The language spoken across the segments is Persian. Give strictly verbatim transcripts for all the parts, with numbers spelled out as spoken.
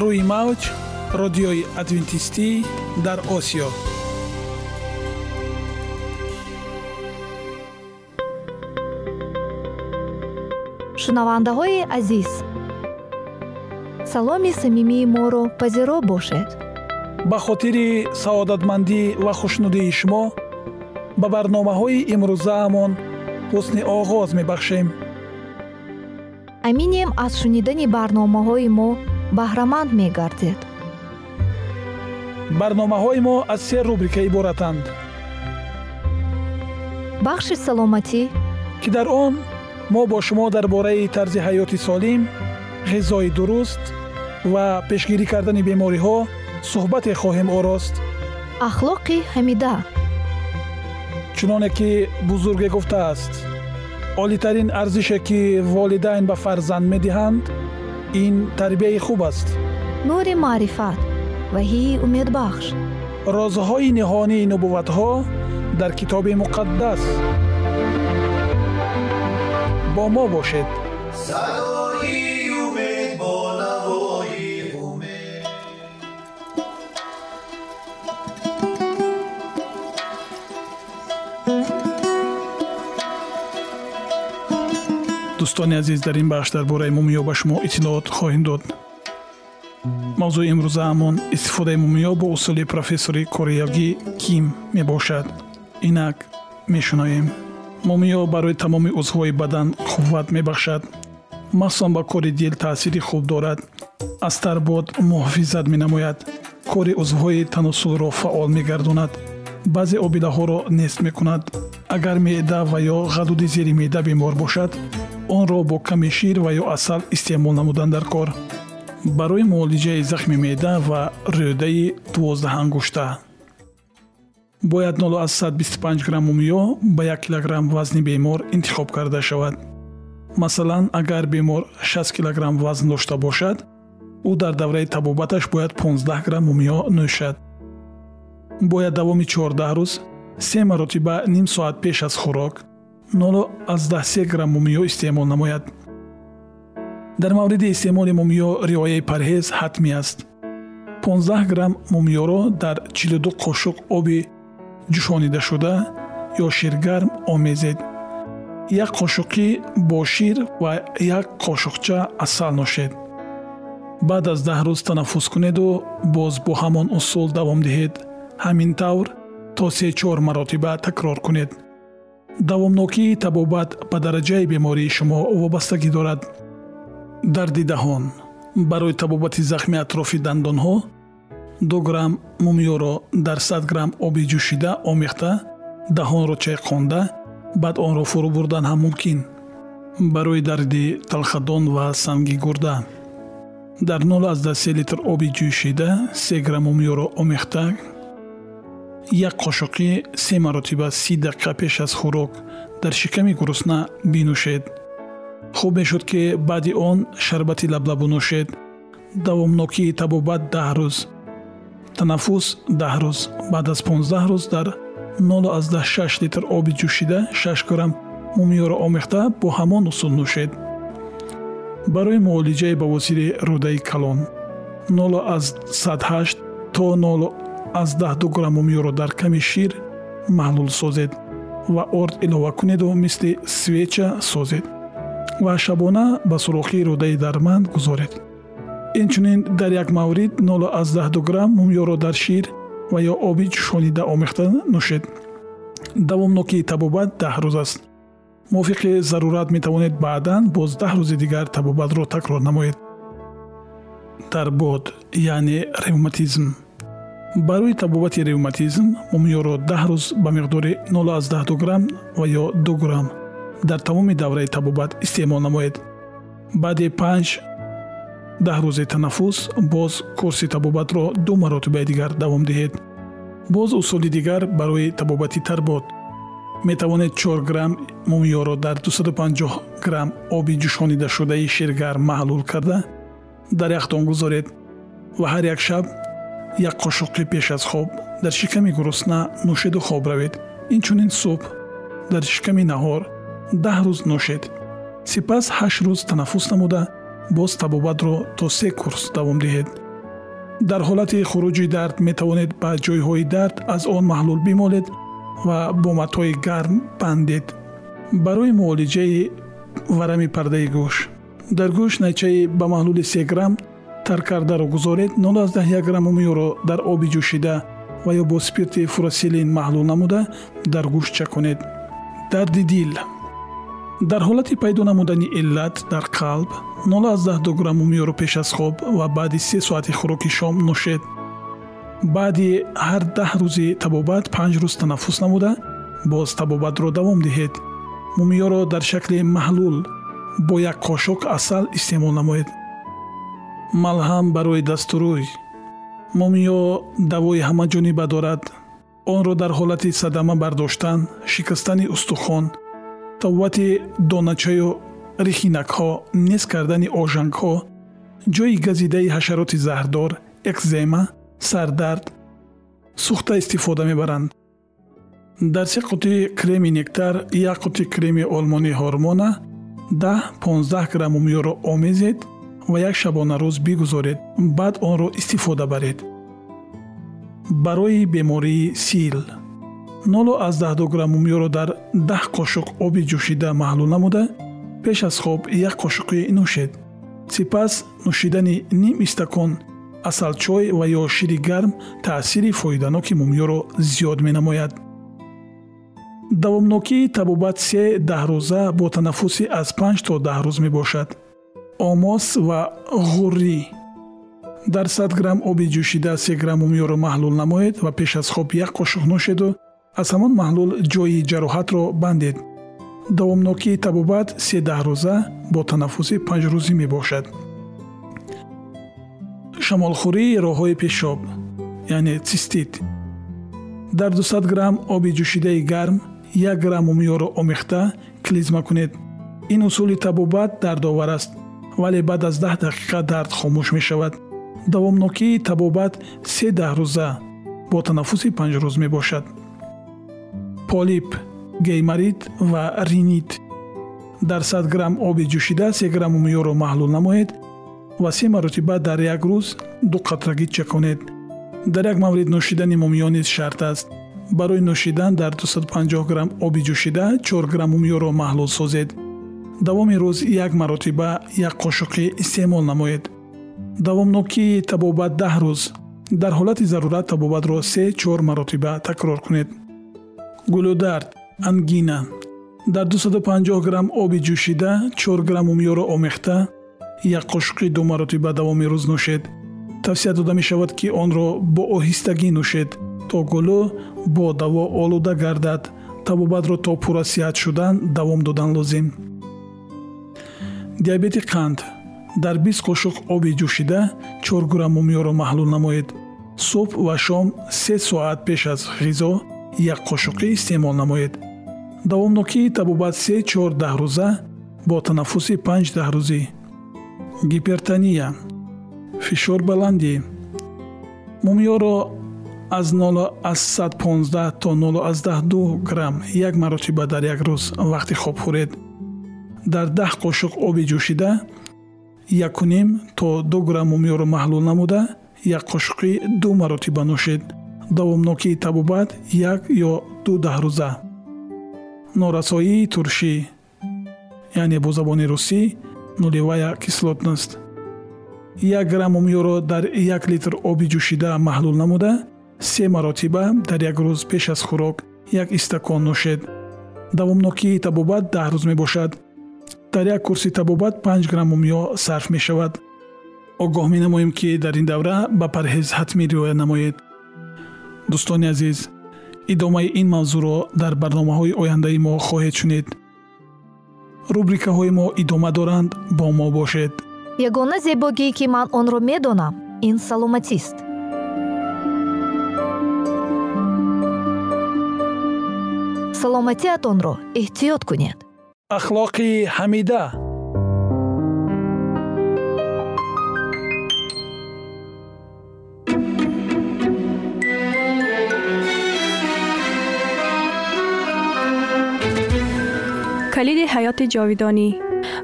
روی موج رادیوی ادوینتیستی در آسیا. шунавандаҳои азиз, саломи самимии моро пазиро бошед. ба хотири саодатмандӣ ва хушнудии шумо ба барномаҳои имрӯзаамон ҳусни оғоз мебахшем. аминем аз шунидани барномаҳои мо баҳраманд мегардед. барномаҳои мо аз се рубрика иборатанд. бахши саломатӣ, ки дар он ما با شما درباره طرز حیات سالم، غذای درست و پیشگیری کردن بیماری‌ها صحبت خواهیم آراست. اخلاق حمیده، چنانه که بزرگ گفته است، عالی‌ترین ارزشی که والدین به فرزند می‌دهند این تربیت خوب است. نور معرفت و هی امید بخش، رازهای نهانی نبوت‌ها در کتاب مقدس. با ما باشد. صدای امید با نوای امید. دوستان عزیز، در این بخش درباره مومیایی به شما اطلاعات خواهیم داد. موضوع امروز همون استفاده مومیا با اصول پروفسور کوریاگی کیم می باشد. اینک می شنویم. مومیا برای تمام عضوهای بدن قوت میبخشد، مخصوصا به کار دل تاثیر خوب دارد، از ترباد محافظت مینماید، کار عضوهای تناسل را فعال میگرداند، بعضی آبله ها را نصف میکند. اگر معده و یا غدود زیر معده بیمار باشد، آن را با کمی شیر و یا عسل استعمال نمودن در کار. برای معالجه زخم معده و روده دوازده انگشته باید صد و بیست و پنج گرم مومیا به یک کیلوگرم وزن بیمار انتخاب کرده شود. مثلا اگر بیمار شصت کیلوگرم وزن داشته باشد، او در دوره طبابتش باید پانزده گرم مومیا نوشد. باید دوام چهارده روز سه مرتبه نیم ساعت پیش از خوراک صفر و سه گرم مومیا استعمال نماید. در مورد استعمال مومیا رعایت پرهیز حتمی است. پانزده گرم مومیا را در چهل و دو قاشق آب جوشانیده شده یا شیرگرم آمیزید. یک قاشقی با شیر و یک قاشقچه عسل نوشید. بعد از ده روز تنفس کنید و باز با همان اصول دوام دهید. همین طور تا سه چهار مرتبه تکرار کنید. دوامناکی طبابت به درجه بیماری شما وابستگی دارد. درد دهان، برای طبابت زخم اطرافی دندان ها دو گرم مومیا را در صد گرم آب جوشیده آمیخته، دهان را چایقانده، بعد آن را فرو بردن هم ممکن. برای درد تلخدان و سنگ گرده، در صفر و سه لیتر آب جوشیده سه گرم مومیا را آمیخته، یک قاشقی سه مرتبه سی دقیقه پیش از خوراک در شکم گرسنه بنوشید. خوب میشد که بعد آن شربت لبلبو نوشید. دوامناکی طبابت ده روز، تنفس ده روز. بعد از پانزده روز در صفر و شش لیتر آب جوشیده شش گرم مومیا را آمیخته با همان اصول نوشید. برای معالجه بواسیر روده کلان، صفر و صد و هشت تا صفر و ده گرم مومیا را در کمی شیر محلول سازید و آرد علاوه کنید و مثل سویچه سازید و شبانه به سوراخی روده درمند گذارید. اینچنین در یک مورد صفر و ده گرم مومیا را در شیر و یا آب جوشانیده آمیخته نوشید. دوامناکی طبابت ده روز است. موافق ضرورت می توانید بعداً باز ده روز دیگر طبابت را تکرار نمایید. ترباد یعنی ریوماتیزم، برای طبابت ریوماتیزم مومیا را ده روز به مقدار صفر و ده گرم و یا دو گرم در تمام دوره طبابت استعمال نمایید. بعد پنج ده روز تنفس باز کورس طبابت را دو مرتبه دیگر دوام دهید. باز اصول دیگر برای طبابت ترباد، می توانید چهار گرم مومیا را در دویست و پنجاه گرم آب جوشانیده شده شیرگرم محلول کرده در یخدان گذارید و هر یک شب یک قاشق پیش از خواب در شکم گرسنه نوشید و خواب روید. اینچنین صبح در شکم نهار ده روز نوشید. سپس هشت روز تنفس نموده باز طبابت را تا سه کورس دوام دهید. در حالت خروجی درد می توانید به جایهای درد از آن محلول بمالید و با متای گرم بندید. برای معالجه ورم پرده گوش، در گوش نیچه به محلول سه گرم تر کرده را گذارید. نود و یک گرم اومیو را در آب جوشیده و یا با سپیرت فوراسیلین محلول نموده در گوش چکنید. درد دل، در حالت پیدا نمودن علت در قلب، نود و یک گرم اومیو را پیش از خواب و بعد سه ساعت خوراک شام نوشید. بعد هر ده روز تبابت پنج روز تنفس نموده باز تبابت را دوام دهید. مومیا را در شکل محلول با یک قاشق عسل استعمال نمایید. ملهم برای دست و روی، مومیا دوای همه جانبه دارد. آن را در حالت صدمه برداشتن، شکستن استخوان، تبوت دانچه و ریخینک ها، نیز کردن آژنگ ها، جای گزیده حشرات زهردار، اکزما، سردرد، سوخته استفاده میبرند. در سه قطعه کرم نکتر یا قطعه کرم آلمانی هورمون ده پانزده گرم اومیو را آمیزید و یک شبانه روز بگذارید. بعد آن را استفاده برید. برای بیماری سیل، نود و یک گرم اومیو را در ده قاشق آب جوشیده محلول نموده پیش از خواب یک قاشق نوشید. سپس نوشیدن نیم استکان عسل چای و یا شیر گرم تأثیر فایده‌ناک مومیو را زیاد می نماید. دوامناکی تبابت سه ده روزه با تنفس از پنج تا ده روز می باشد. آماس و غوری، در صد گرم آب جوشیده سه گرم اومیو را محلول نمایید و پیش از خواب یک قاشق نوشید و از همان محلول جای جراحت را بندید. دوامناکی تبابت سه ده روزه با تنفس پنج روزی می باشد. شمالخوری راههای پیشاب یعنی سیستیت، در دویست گرم آب جوشیده گرم یک گرم اومیو را آمیخته کلیزما کنید. این اصول تبابت دردآور است ولی بعد از ده دقیقه درد خاموش می شود. دوامناکی تبابت سه ده روزه با تنفس پنج روز می باشد. پالیپ، گیماریت و رینیت، در صد گرم آب جوشیده سه گرم اومیو را محلول نمایید و سه مرتبه در یک روز دو قطرگی چکنید. در یک مورد نوشیدن مومیا نیز شرط است. برای نوشیدن در دویست و پنجاه گرم آب جوشیده چهار گرم مومیا را محلول سازید. دوام روز یک مرتبه یک قاشق استعمال نمایید. دوامناکی تبابت ده روز، در حالت ضرورت تبابت را سه چهار مرتبه تکرار کنید. گلودرد، انگینا، در دویست و پنجاه گرم آب جوشیده چهار گرم مومیا را آمیخته یک قاشق دو مرتبه دوام روز نوشید. توصیه داده می شود که آن را با آهستگی نوشید تا گلو با دوا آلوده گردد. تبابت را تا پورا صحت شدن دوام دادن لازم. دیابت قند، در بیست قاشق آب جوشیده چهار گرم اومیو را محلول نمایید. صبح و شام سه ساعت پیش از غذا یک قاشق استعمال نمایید. دوامناکی تبابت سه چهار ده روزه با تنفس پنج ده روزی. هیپرتونیا، فشار بلندی، مومیا را از صد و پانزده تا صد و دو گرم یک مرتبه در یک روز وقتی خواب خورید. در ده قاشق آب جوشیده یک و نیم تا دو گرم مومیا را محلول نموده یک قاشق دو مرتبه نوشید. دوامناکی تبابت یک یا دو ده روزه. نارسایی ترشی یعنی با زبان روسی نولیوای کیسلوت است. یک گرم اومیو را در یک لیتر آب جوشیده محلول نموده سه مرتبه در یک روز پیش از خوراک یک استکان نوشید. دوامناکی تبابت ده روز می باشد. در یک کورس تبابت پنج گرم اومیو صرف می شود. آگاه می نماییم که در این دوره به پرهیز حتمی رعایت نمایید. دوستان عزیز، ادامه این موضوع را در برنامه های آینده ما خواهید شنید. روبریکه های ما ادامه دارند، با ما باشید. یگانه زیبایی که من آن را میدانم این سلامتی است. سلامتیتان را احتیاط کنید. اخلاق حمیده، کلید حیات جاودانی.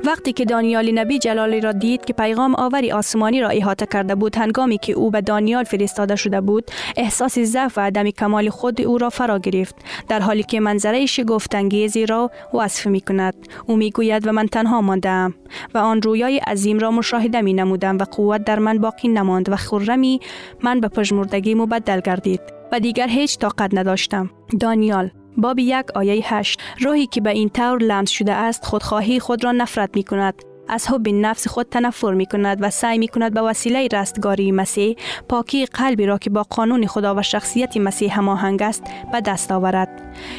وقتی که دانیال نبی جلالی را دید که پیغام آوری آسمانی را احاطه کرده بود، هنگامی که او به دانیال فرستاده شده بود، احساس ضعف و عدم کمال خود او را فرا گرفت، در حالی که منظره شگفت‌انگیزی را وصف می کند. او می گوید و من تنها ماندم و آن رویای عظیم را مشاهده می نمودم و قوت در من باقی نماند و خرمی من به پژمردگی مبدل گردید و دیگر هیچ طاقت نداشتم. دانیال باب یک آیه هشت. روحی که به این طور لمس شده است خودخواهی خود را نفرت می کند، از حب نفس خود تنفر می کند و سعی می کند به وسیله رستگاری مسیح پاکی قلبی را که با قانون خدا و شخصیت مسیح هماهنگ است به دست آورد.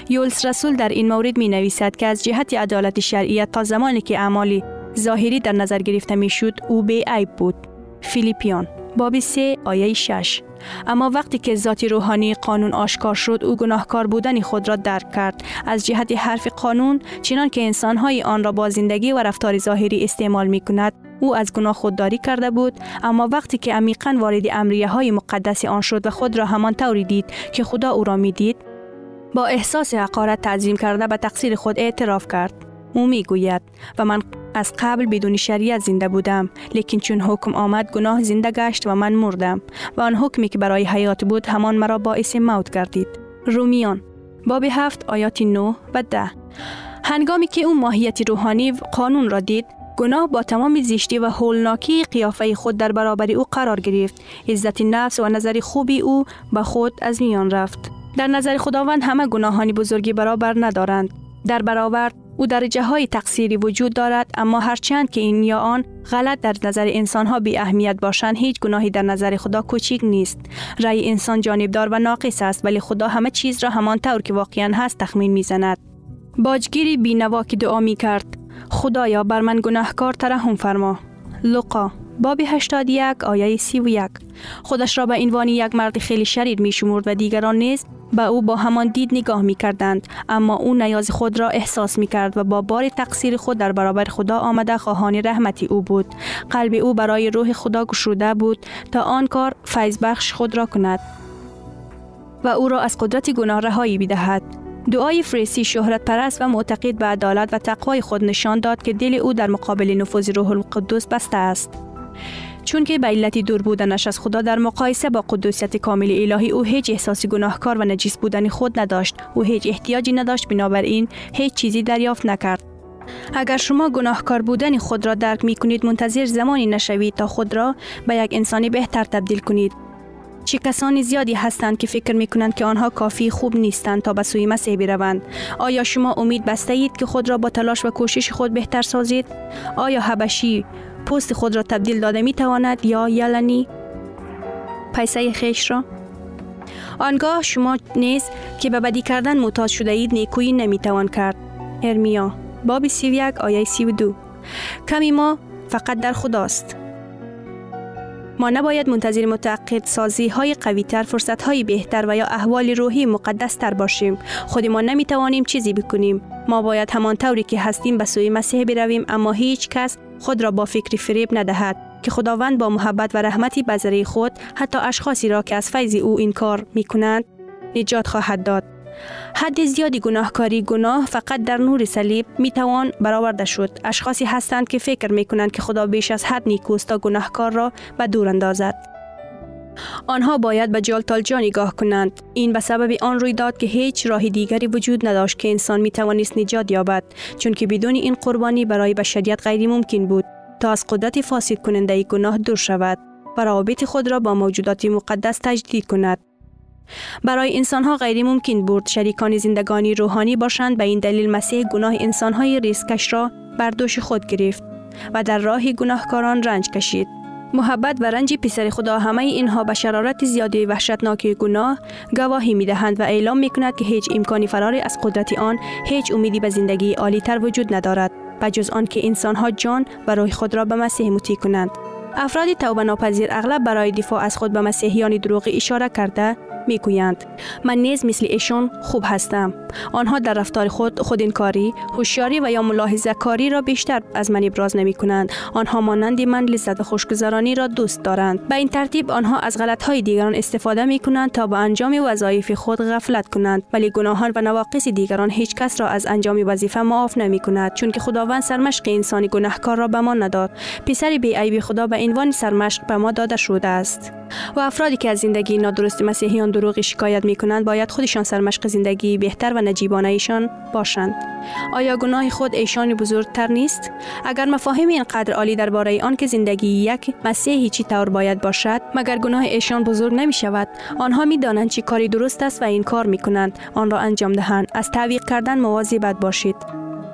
یولس رسول در این مورد می نویسد که از جهت عدالت شرعیت تا زمانی که اعمال ظاهری در نظر گرفته می شد او بی‌عیب بود. فیلیپیان باب سه آیه شش. اما وقتی که ذات روحانی قانون آشکار شد، او گناهکار بودن خود را درک کرد. از جهت حرف قانون، چنان که انسان‌های آن را با زندگی و رفتار ظاهری استعمال می‌کند، او از گناه خودداری کرده بود. اما وقتی که عمیقاً وارد امریه‌های مقدس آن شد و خود را همان طوری دید که خدا او را می‌دید، با احساس حقارت تعظیم کرده به تقصیر خود اعتراف کرد. او می‌گوید و من از قبل بدون شریعت زنده بودم، لیکن چون حکم آمد گناه زنده گشت و من مردم و آن حکمی که برای حیات بود همان مرا باعث موت گردید. رومیان باب هفت آیات نه و ده. هنگامی که او ماهیت روحانی قانون را دید، گناه با تمام زشتی و هولناکی قیافه خود در برابر او قرار گرفت. عزت نفس و نظر خوبی او به خود از میان رفت. در نظر خداوند همه گناهان بزرگی برابر ندارند. در برابر او درجه های تقصیری وجود دارد، اما هرچند که این یا آن غلط در نظر انسان ها بی اهمیت باشند، هیچ گناهی در نظر خدا کوچک نیست. رأی انسان جانبدار و ناقص است، ولی خدا همه چیز را همان طور که واقعا هست تخمین میزند. باجگیری بینوا که دعا می کرد خدایا بر من گناهکار ترحم فرما. لوقا باب هشتاد و یک آیه سی و یک. خودش را به عنوان یک مرد خیلی شریر می شمرد و دیگران نیز به او با همان دید نگاه می کردند، اما او نیاز خود را احساس می کرد و با بار تقصیر خود در برابر خدا آمده خواهان رحمتی او بود. قلب او برای روح خدا گشوده بود تا آن کار فیض بخش خود را کند و او را از قدرت گناه رهایی بدهد. دعای فریسی شهرت پرست و معتقد به عدالت و تقوای خود نشان داد که دل او در مقابل نفوذ روح القدس بسته است، چون که به علت دور بودنش از خدا در مقایسه با قدوسیت کامل الهی او هیچ احساس گناهکار و نجیس بودن خود نداشت. او هیچ احتیاجی نداشت، بنابراین هیچ چیزی دریافت نکرد. اگر شما گناهکار بودن خود را درک می کنید، منتظر زمانی نشوید تا خود را به یک انسانی بهتر تبدیل کنید. چه کسانی زیادی هستند که فکر می کنند که آنها کافی خوب نیستند تا به سوی مسیح بروند. آیا شما امید بسته اید که خود را با تلاش و کوشش خود بهتر سازید؟ آیا حبشی پست خود را تبدیل داده می تواند یا یلنی پیسه خیش را؟ آنگاه شما نیز که به بدی کردن معتاد شده اید نیکویی نمی توان کرد. ارمیا باب سی و یک آیه سی و دو. کمی ما فقط در خداست. ما نباید منتظر متعقد سازی های قوی تر، فرصت های بهتر و یا احوال روحی مقدس تر باشیم. خود ما نمی توانیم چیزی بکنیم. ما باید همان طوری که هستیم به سوی مسیح برویم، اما هیچ کس خود را با فکری فریب ندهد که خداوند با محبت و رحمتی بزرگ خود حتی اشخاصی را که از فیض او این کار می کنند نجات خواهد داد. حد زیادی گناهکاری گناه فقط در نور صلیب می توان برآورده شد. اشخاصی هستند که فکر می کنند که خدا بیش از حد نیکوست تا گناهکار را به دور اندازد. آنها باید به جلتالجا نگاه کنند. این به سبب آن روی داد که هیچ راه دیگری وجود نداشت که انسان می توانست نجات یابد، چون که بدون این قربانی برای بشریت غیر ممکن بود تا از قدرت فاسد کننده گناه دور شود و رابطه خود را با موجودات مقدس تجدید کند. برای انسانها غیر ممکن بود شریکان زندگانی روحانی باشند. به این دلیل مسیح گناه انسانهای ریسکش را بر دوش خود گرفت و در راه گناهکاران رنج کشید. محبت و رنج پسر خدا همه اینها به شرارت زیادی وحشتناک گناه گواهی می دهند و اعلام می کند که هیچ امکانی فراری از قدرت آن، هیچ امیدی به زندگی عالی تر وجود ندارد بجز آن که انسانها جان و روح خود را به مسیح مطیع کنند. افراد توبه ناپذیر اغلب برای دفاع از خود به مسیحیان دروغی اشاره کرده میگویند. من نیز مثل ایشان خوب هستم. آنها در رفتار خود خودینکاری، هوشیاری و یا ملاحظه کاری را بیشتر از من ابراز نمی کنند. آنها مانند من لذت و خوشگذرانی را دوست دارند. به این ترتیب آنها از غلط های دیگران استفاده می کنند تا به انجام وظایف خود غفلت کنند، ولی گناهان و نواقص دیگران هیچ کس را از انجام وظیفه معاف نمی کند، چون که خداوند سرمشق انسان گناهکار را به ما نداد. پسر بی عیب خدا به عنوان سرمشق به ما داده شده است. و افرادی که از زندگی نادرست مسیحیان دروغ شکایت می کنند باید خودشان سرمشق زندگی بهتر و نجیبانه ایشان باشند. آیا گناه خود ایشان بزرگتر نیست؟ اگر مفاهیم اینقدر عالی درباره آن که زندگی یک مسیحی چی طور باید باشد، مگر گناه ایشان بزرگ نمی شود؟ آنها می دانند چی کاری درست است و این کار می کنند، آن را انجام دهند. از تعویق کردن مواظب باشید.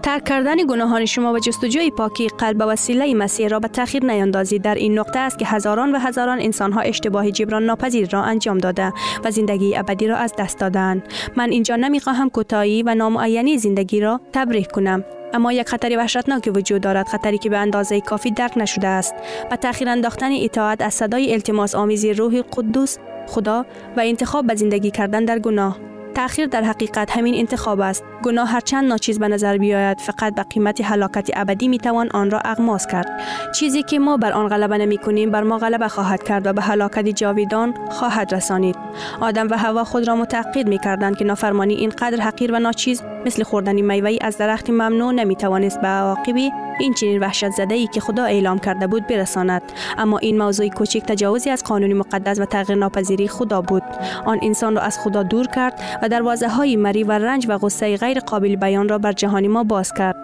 ترک کردن گناهان شما و جستجوی پاکی قلب به وسیله مسیح را به تأخیر نیاندازید. در این نقطه است که هزاران و هزاران انسانها اشتباه جبران ناپذیر را انجام داده و زندگی ابدی را از دست دادند. من اینجا نمی‌خواهم کوتاهی و نامعینی زندگی را تبریک کنم، اما یک خطر وحشتناکی وجود دارد، خطری که به اندازه کافی درک نشده است. به تأخیر انداختن اطاعت از صدای التماس آمیز روح قدوس خدا و انتخاب به زندگی کردن در گناه. تأخیر در حقیقت همین انتخاب است. گناه هرچند ناچیز به نظر بیاید، فقط به قیمت هلاکت ابدی میتوان آن را اغماس کرد. چیزی که ما بر آن غلبه نمی کنیم بر ما غلبه خواهد کرد و به هلاکت جاویدان خواهد رسانید. آدم و هوا خود را متعقد میکردند که نافرمانی اینقدر حقیر و ناچیز مثل خوردن میوه‌ای از درخت ممنوع نمیتوانست به عواقب این چنین وحشت زده ای که خدا اعلام کرده بود برساند. اما این موضوع کوچک تجاوزی از قانون مقدس و تغییر ناپذیری خدا بود. آن انسان را از خدا دور کرد و دروازه های مری و رنج و غصه غیر قابل بیان را بر جهان ما باز کرد.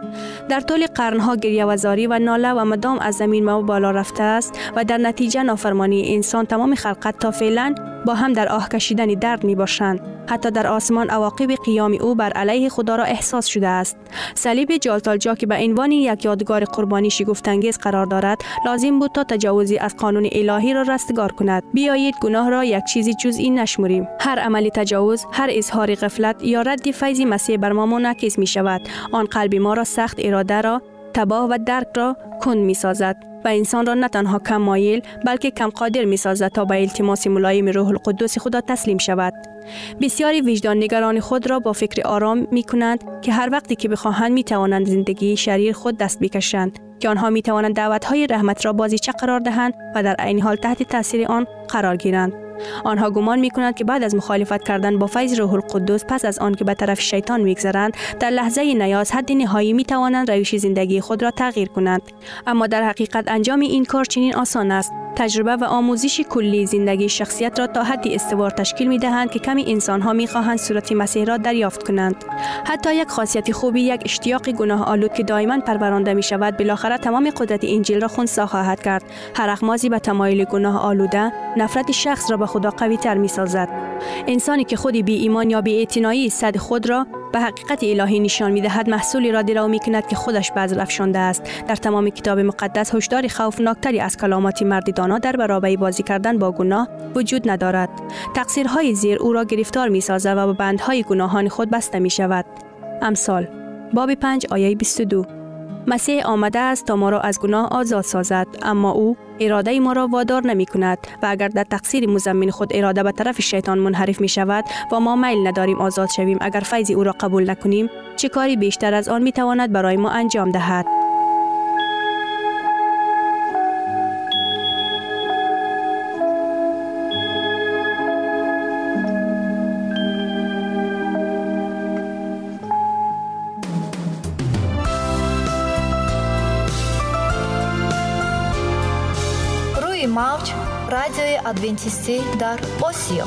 در طول قرنها گریه و زاری و ناله و مدام از زمین ما بالا رفته است و در نتیجه نافرمانی انسان تمام خلقت تا فعلا با هم در آه کشیدن درد می باشند. حتی در آسمان عواقب قیام او بر علیه خدا را احساس شده است. صلیب جالتالجا که به عنوان یک یادگار قربانی شگفت‌انگیز قرار دارد، لازم بود تا تجاوزی از قانون الهی را رستگار کند. بیایید گناه را یک چیزی جزئی نشمریم. هر عملی تجاوز، هر اظهار غفلت یا رد فیض مسیح بر ما منعکس می شود. آن قلب ما را سخت، اراده را تباه و درک را کند می سازد و انسان را نه تنها کم مایل بلکه کم قادر می سازد تا به التماس ملایم روح القدس خدا تسلیم شود. بسیاری وجدان نگران خود را با فکر آرام می کنند که هر وقتی که بخواهند می توانند زندگی شریر خود دست بکشند، که آنها می توانند دعوت های رحمت را بازیچه قرار دهند و در عین حال تحت تاثیر آن قرار گیرند. آنها گمان می کنند که بعد از مخالفت کردن با فیض روح القدس پس از آن که به طرف شیطان میگذرند، در لحظه نیاز حد نهایی می توانند روش زندگی خود را تغییر کنند. اما در حقیقت انجام این کار چنین آسان است. تجربه و آموزش کلی زندگی شخصیت را تا حدی استوار تشکیل می دهند که کمی انسان ها می خواهند صورت مسیح را دریافت کنند. حتی یک خاصیت خوبی، یک اشتیاق گناه آلود که دائما پرورانده می شود، بالاخره تمام قدرت انجیل را خنثی خواهد کرد. هر اغمازی به تمایل گناه آلوده نفرت شخص را به خدا قوی تر می سازد. انسانی که خودی بی ایمان یا بی اعتنایی صد خود را به حقیقت الهی نشان می‌دهد، محصولی را درو می‌کند که خودش بذر افشانده است. در تمام کتاب مقدس هشداری خوفناکتری از کلامات مرد دانا در برابری بازی کردن با گناه وجود ندارد. تقصیرهای زیر او را گرفتار می‌سازد و به بندهای گناهان خود بسته می‌شود. امثال باب پنج آیه بیست و دو. مسیح آمده است تا ما را از گناه آزاد سازد، اما او اراده ما را وادار نمی کند و اگر در تقصیر مزمن خود اراده به طرف شیطان منحرف می شود و ما میل نداریم آزاد شویم، اگر فیض او را قبول نکنیم چه کاری بیشتر از آن می تواند برای ما انجام دهد؟ موج رادیوی ادوینتیستی در آسیا.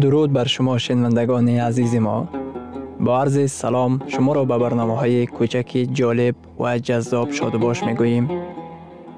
درود بر شما شنوندگان عزیز ما. با عرض سلام شما را به برنامه‌های کوچک جالب و جذاب شادباش می‌گوییم.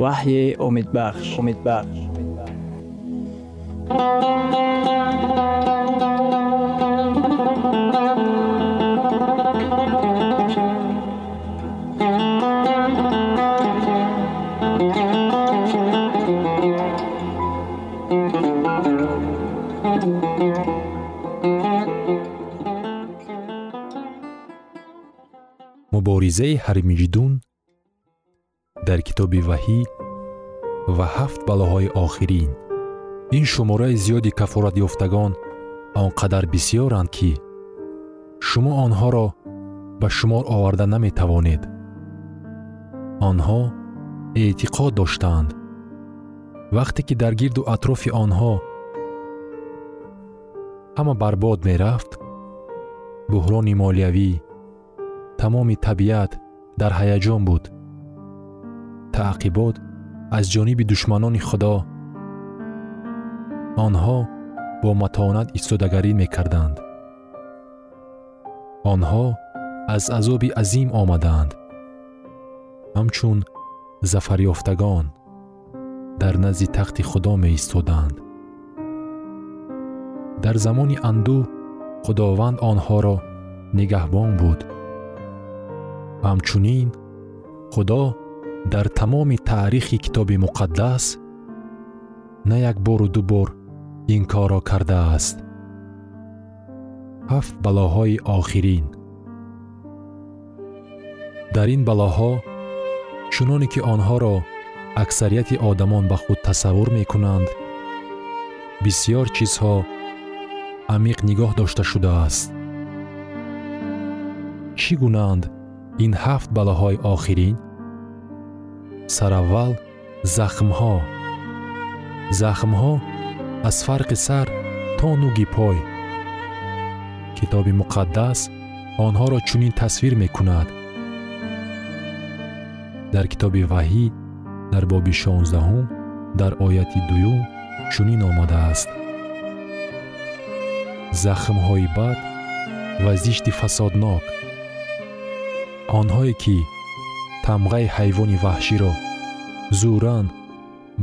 وحی امیدبخش. امیدبخش. مبارزه هرمجدون در کتاب وحی و هفت بلاهای آخرین. این شماره زیادی کفارت یافتگان آنقدر بسیارند که شما آنها را به شمار آورده نمی توانید. آنها اعتقاد داشتند وقتی که در گرد و اطراف آنها همه برباد می رفت، بحران مالیوی، تمام طبیعت در هیجان بود، تعقیبات از جانب دشمنان خدا، آنها با متانت ایستادگی می‌کردند. آنها از عذاب عظیم آمدند. همچون ظفریافتگان در نزد تخت خدا می ایستادند. در زمان اندوه خداوند آنها را نگهبان بود. همچنین خدا در تمام تاریخ کتاب مقدس نه یک بار و دو بار این کار را کرده است. هفت بلاهای آخرین. در این بلاها چنانی که آنها را اکثریت آدمان به خود تصور می کنند، بسیار چیزها عمیق نگاه داشته شده است. چی گونند این هفت بلاهای آخرین؟ سر اول زخمها. زخمها از فرق سر تا نوک پای. کتاب مقدس آنها را چنین تصویر می کند. در کتاب وحی در باب شانزده در آیت دوم چنین آمده است: زخمهای بد و زشت فسادناک، آنهایی که تمغه حیوان وحشی را زوراً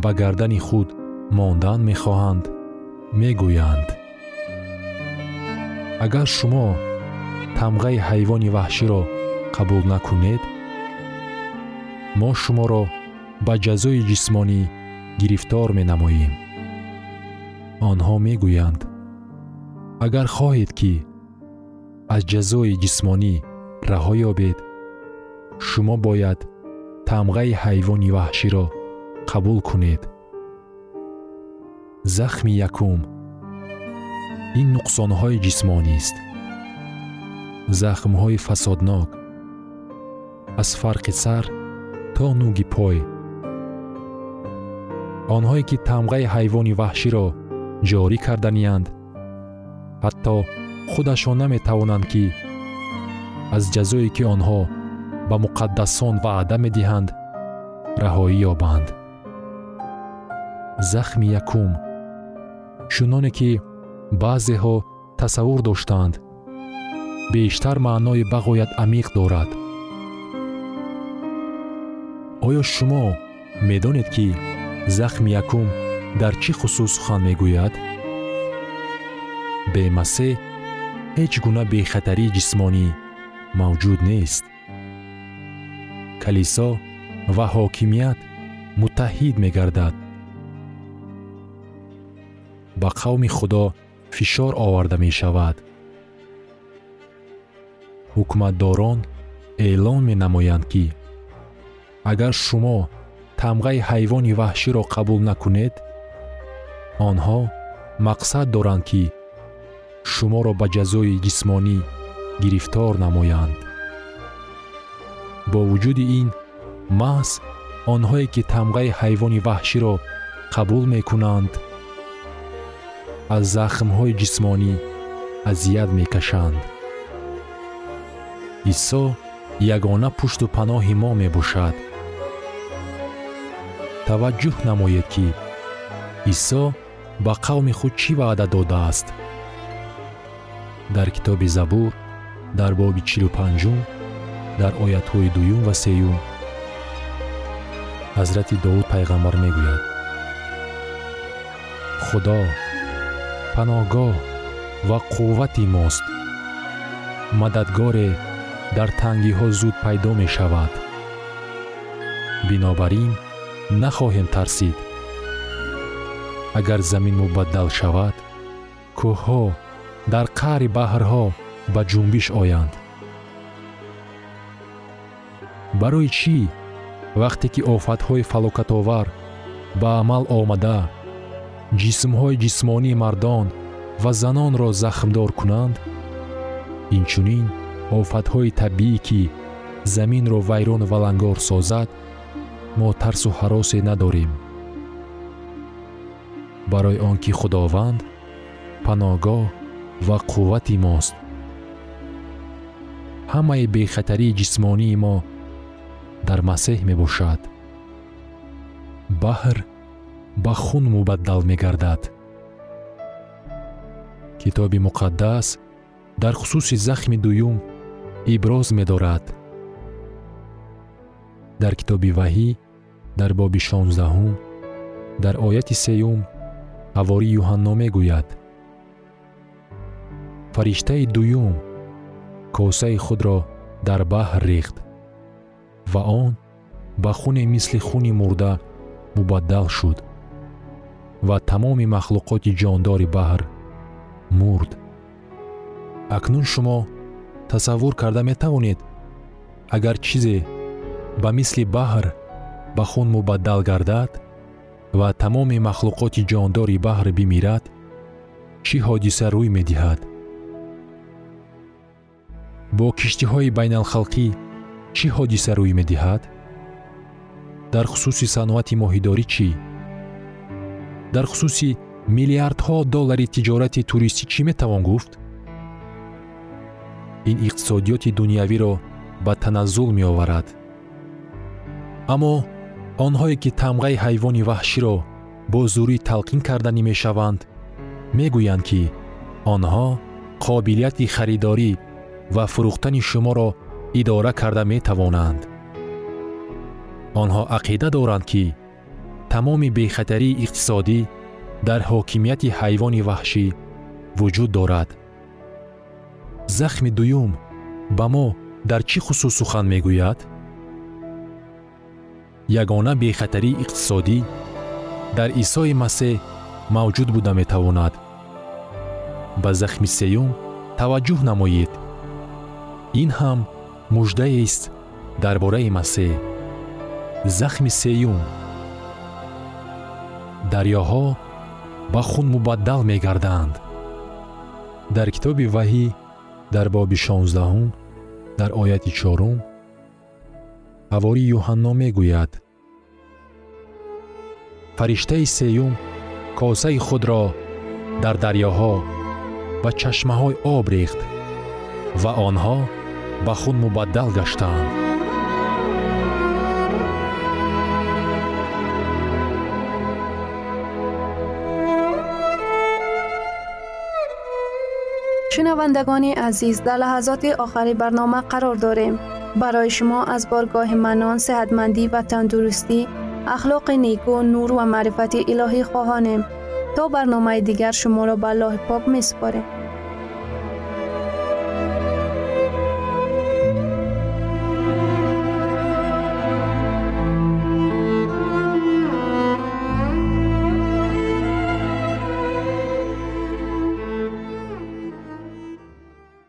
به گردن خود ماندن می خواهند، می گویند اگر شما تمغه حیوان وحشی را قبول نکنید، ما شما را به جزای جسمانی گرفتار می نماییم. آنها می گویند اگر خواهید که از جزای جسمانی رها یابید، شما باید تمغه حیوان وحشی را قبول کنید. زخم یکم این نقصان‌های جسمانی است. زخم‌های فسادناک از فرق سر تا نوک پای، آنهایی که تمغه حیوان وحشی را جاری کردنی‌اند، حتی خودشان نمی‌توانند که از جزایی که آنها به مقدسان وعده می‌دهند رهایی یابند. زخم یکم چنانه که بعضی‌ها تصور داشتند بیشتر معنای بغایت عمیق دارد. آیا شما می‌دانید که زخم یکم در چه خصوص سخن می‌گوید؟ به مسیح هیچ گونه بی‌خطری جسمانی موجود نیست. کلیسا و حاکمیت متحد می گردد. با قوم خدا فشار آورده می شود. حکومتداران اعلان می نمایند که اگر شما تمغه حیوان وحشی را قبول نکنید، آنها مقصد دارند که شما را به جزای جسمانی گرفتار نمایند. با وجود این، محض آنهایی که تمغه حیوان وحشی را قبول می کنند، از زخمهای جسمانی اذیت می کشند. عیسی یگانه پشت و پناه ما می باشد. таваҷҷӯҳ намоед, ки Исо ба қавми худ чӣ ваъда додааст. дар китоби Забур дар боби чилу панҷум дар оятҳои дуюм ва сеюм ҳазрати Довуд пайғамбар мегӯяд: Худо паноҳгоҳ ва қуввати мост, мададгоре дар тангиҳо зуд пайдо мешавад. бинобар ин нахоҳем тарсид. агар замин мубаддал шавад, кӯҳҳо дар қаъри баҳрҳо ба ҷунбиш оянд. барои чӣ вақте ки офатҳои фалокатовар ба амал омада ҷисмҳои ҷисмонии мардон ва занонро захмдор кунанд, инчунин офатҳои табиӣ, ки заминро вайрону валангор созад, мо тарсу ҳаросе надорем, барои он ки Худованд паноҳгоҳ ва қуввати мост. ҳамаи бехатарии ҷисмонии мо дар Масеҳ мебошад. баҳр ба хун мубаддал мегардад. китоби муқаддас дар хусуси захми дуюм иброз медорад. дар китоби ваҳӣ дар боби шонздаҳум дар ояти сеюм ҳавори Юҳанно мегӯяд: фариштаи дуюм косаи худро дар баҳр рехт ва он ба хуне мисли хуни мурда мубаддал шуд ва тамоми махлуқоти ҷондори баҳр мурд. акнун шумо тасаввур карда метавонед, агар чизе ба мисли баҳр ба хун мубаддал гардад ва тамоми махлуқоти ҷондори баҳр бимирад, чӣ ҳодиса рӯй медиҳад? бо киштиҳои байналхалқӣ чӣ ҳодиса рӯй медиҳад? дар хусуси саноати моҳидорӣ чӣ? дар хусуси миллиардҳо доллари тиҷорати туристӣ чӣ метавон гуфт? ин иқтисодиёти дунявиро ба таназзул меоварад. аммо онҳое ки тамғаи ҳайвони ваҳширо бо зурӣ талқин карда немешаванд, мегӯянд ки онҳо қобилияти харидорӣ ва фурӯхтани шуморо идора карда метавонанд. онҳо ақида доранд, ки тамоми бехатарии иқтисодӣ дар ҳокимияти ҳайвони ваҳшӣ вуҷуд дорад. захми дуюм ба мо дар чӣ хусус сухан мегӯяд? ягона бехатарии иқтисодӣ дар Исои Масеҳ мавҷуд буда метавонад. ба захми сеюм таваҷҷӯҳ намоед. ин ҳам муждаест дар бораи Масеҳ. захми сеюм дарёҳо ба хун мубаддал мегарданд. дар китоби ваҳӣ дар боби шонздаҳум дар ояти чорум ҳавори Юҳанно мегӯяд: фариштаи сеюм косаи худро дар дарёҳо ва чашмаҳои об рехт ва онҳо ба хун мубаддал гаштаанд. شنوندگان عزیز، در لحظات آخری برنامه قرار داریم. برای شما از بارگاه منان، صحتمندی و تندرستی، اخلاق نیکو، نور و معرفت الهی خواهانیم. تا برنامه دیگر شما را به الله پاک می‌سپاریم.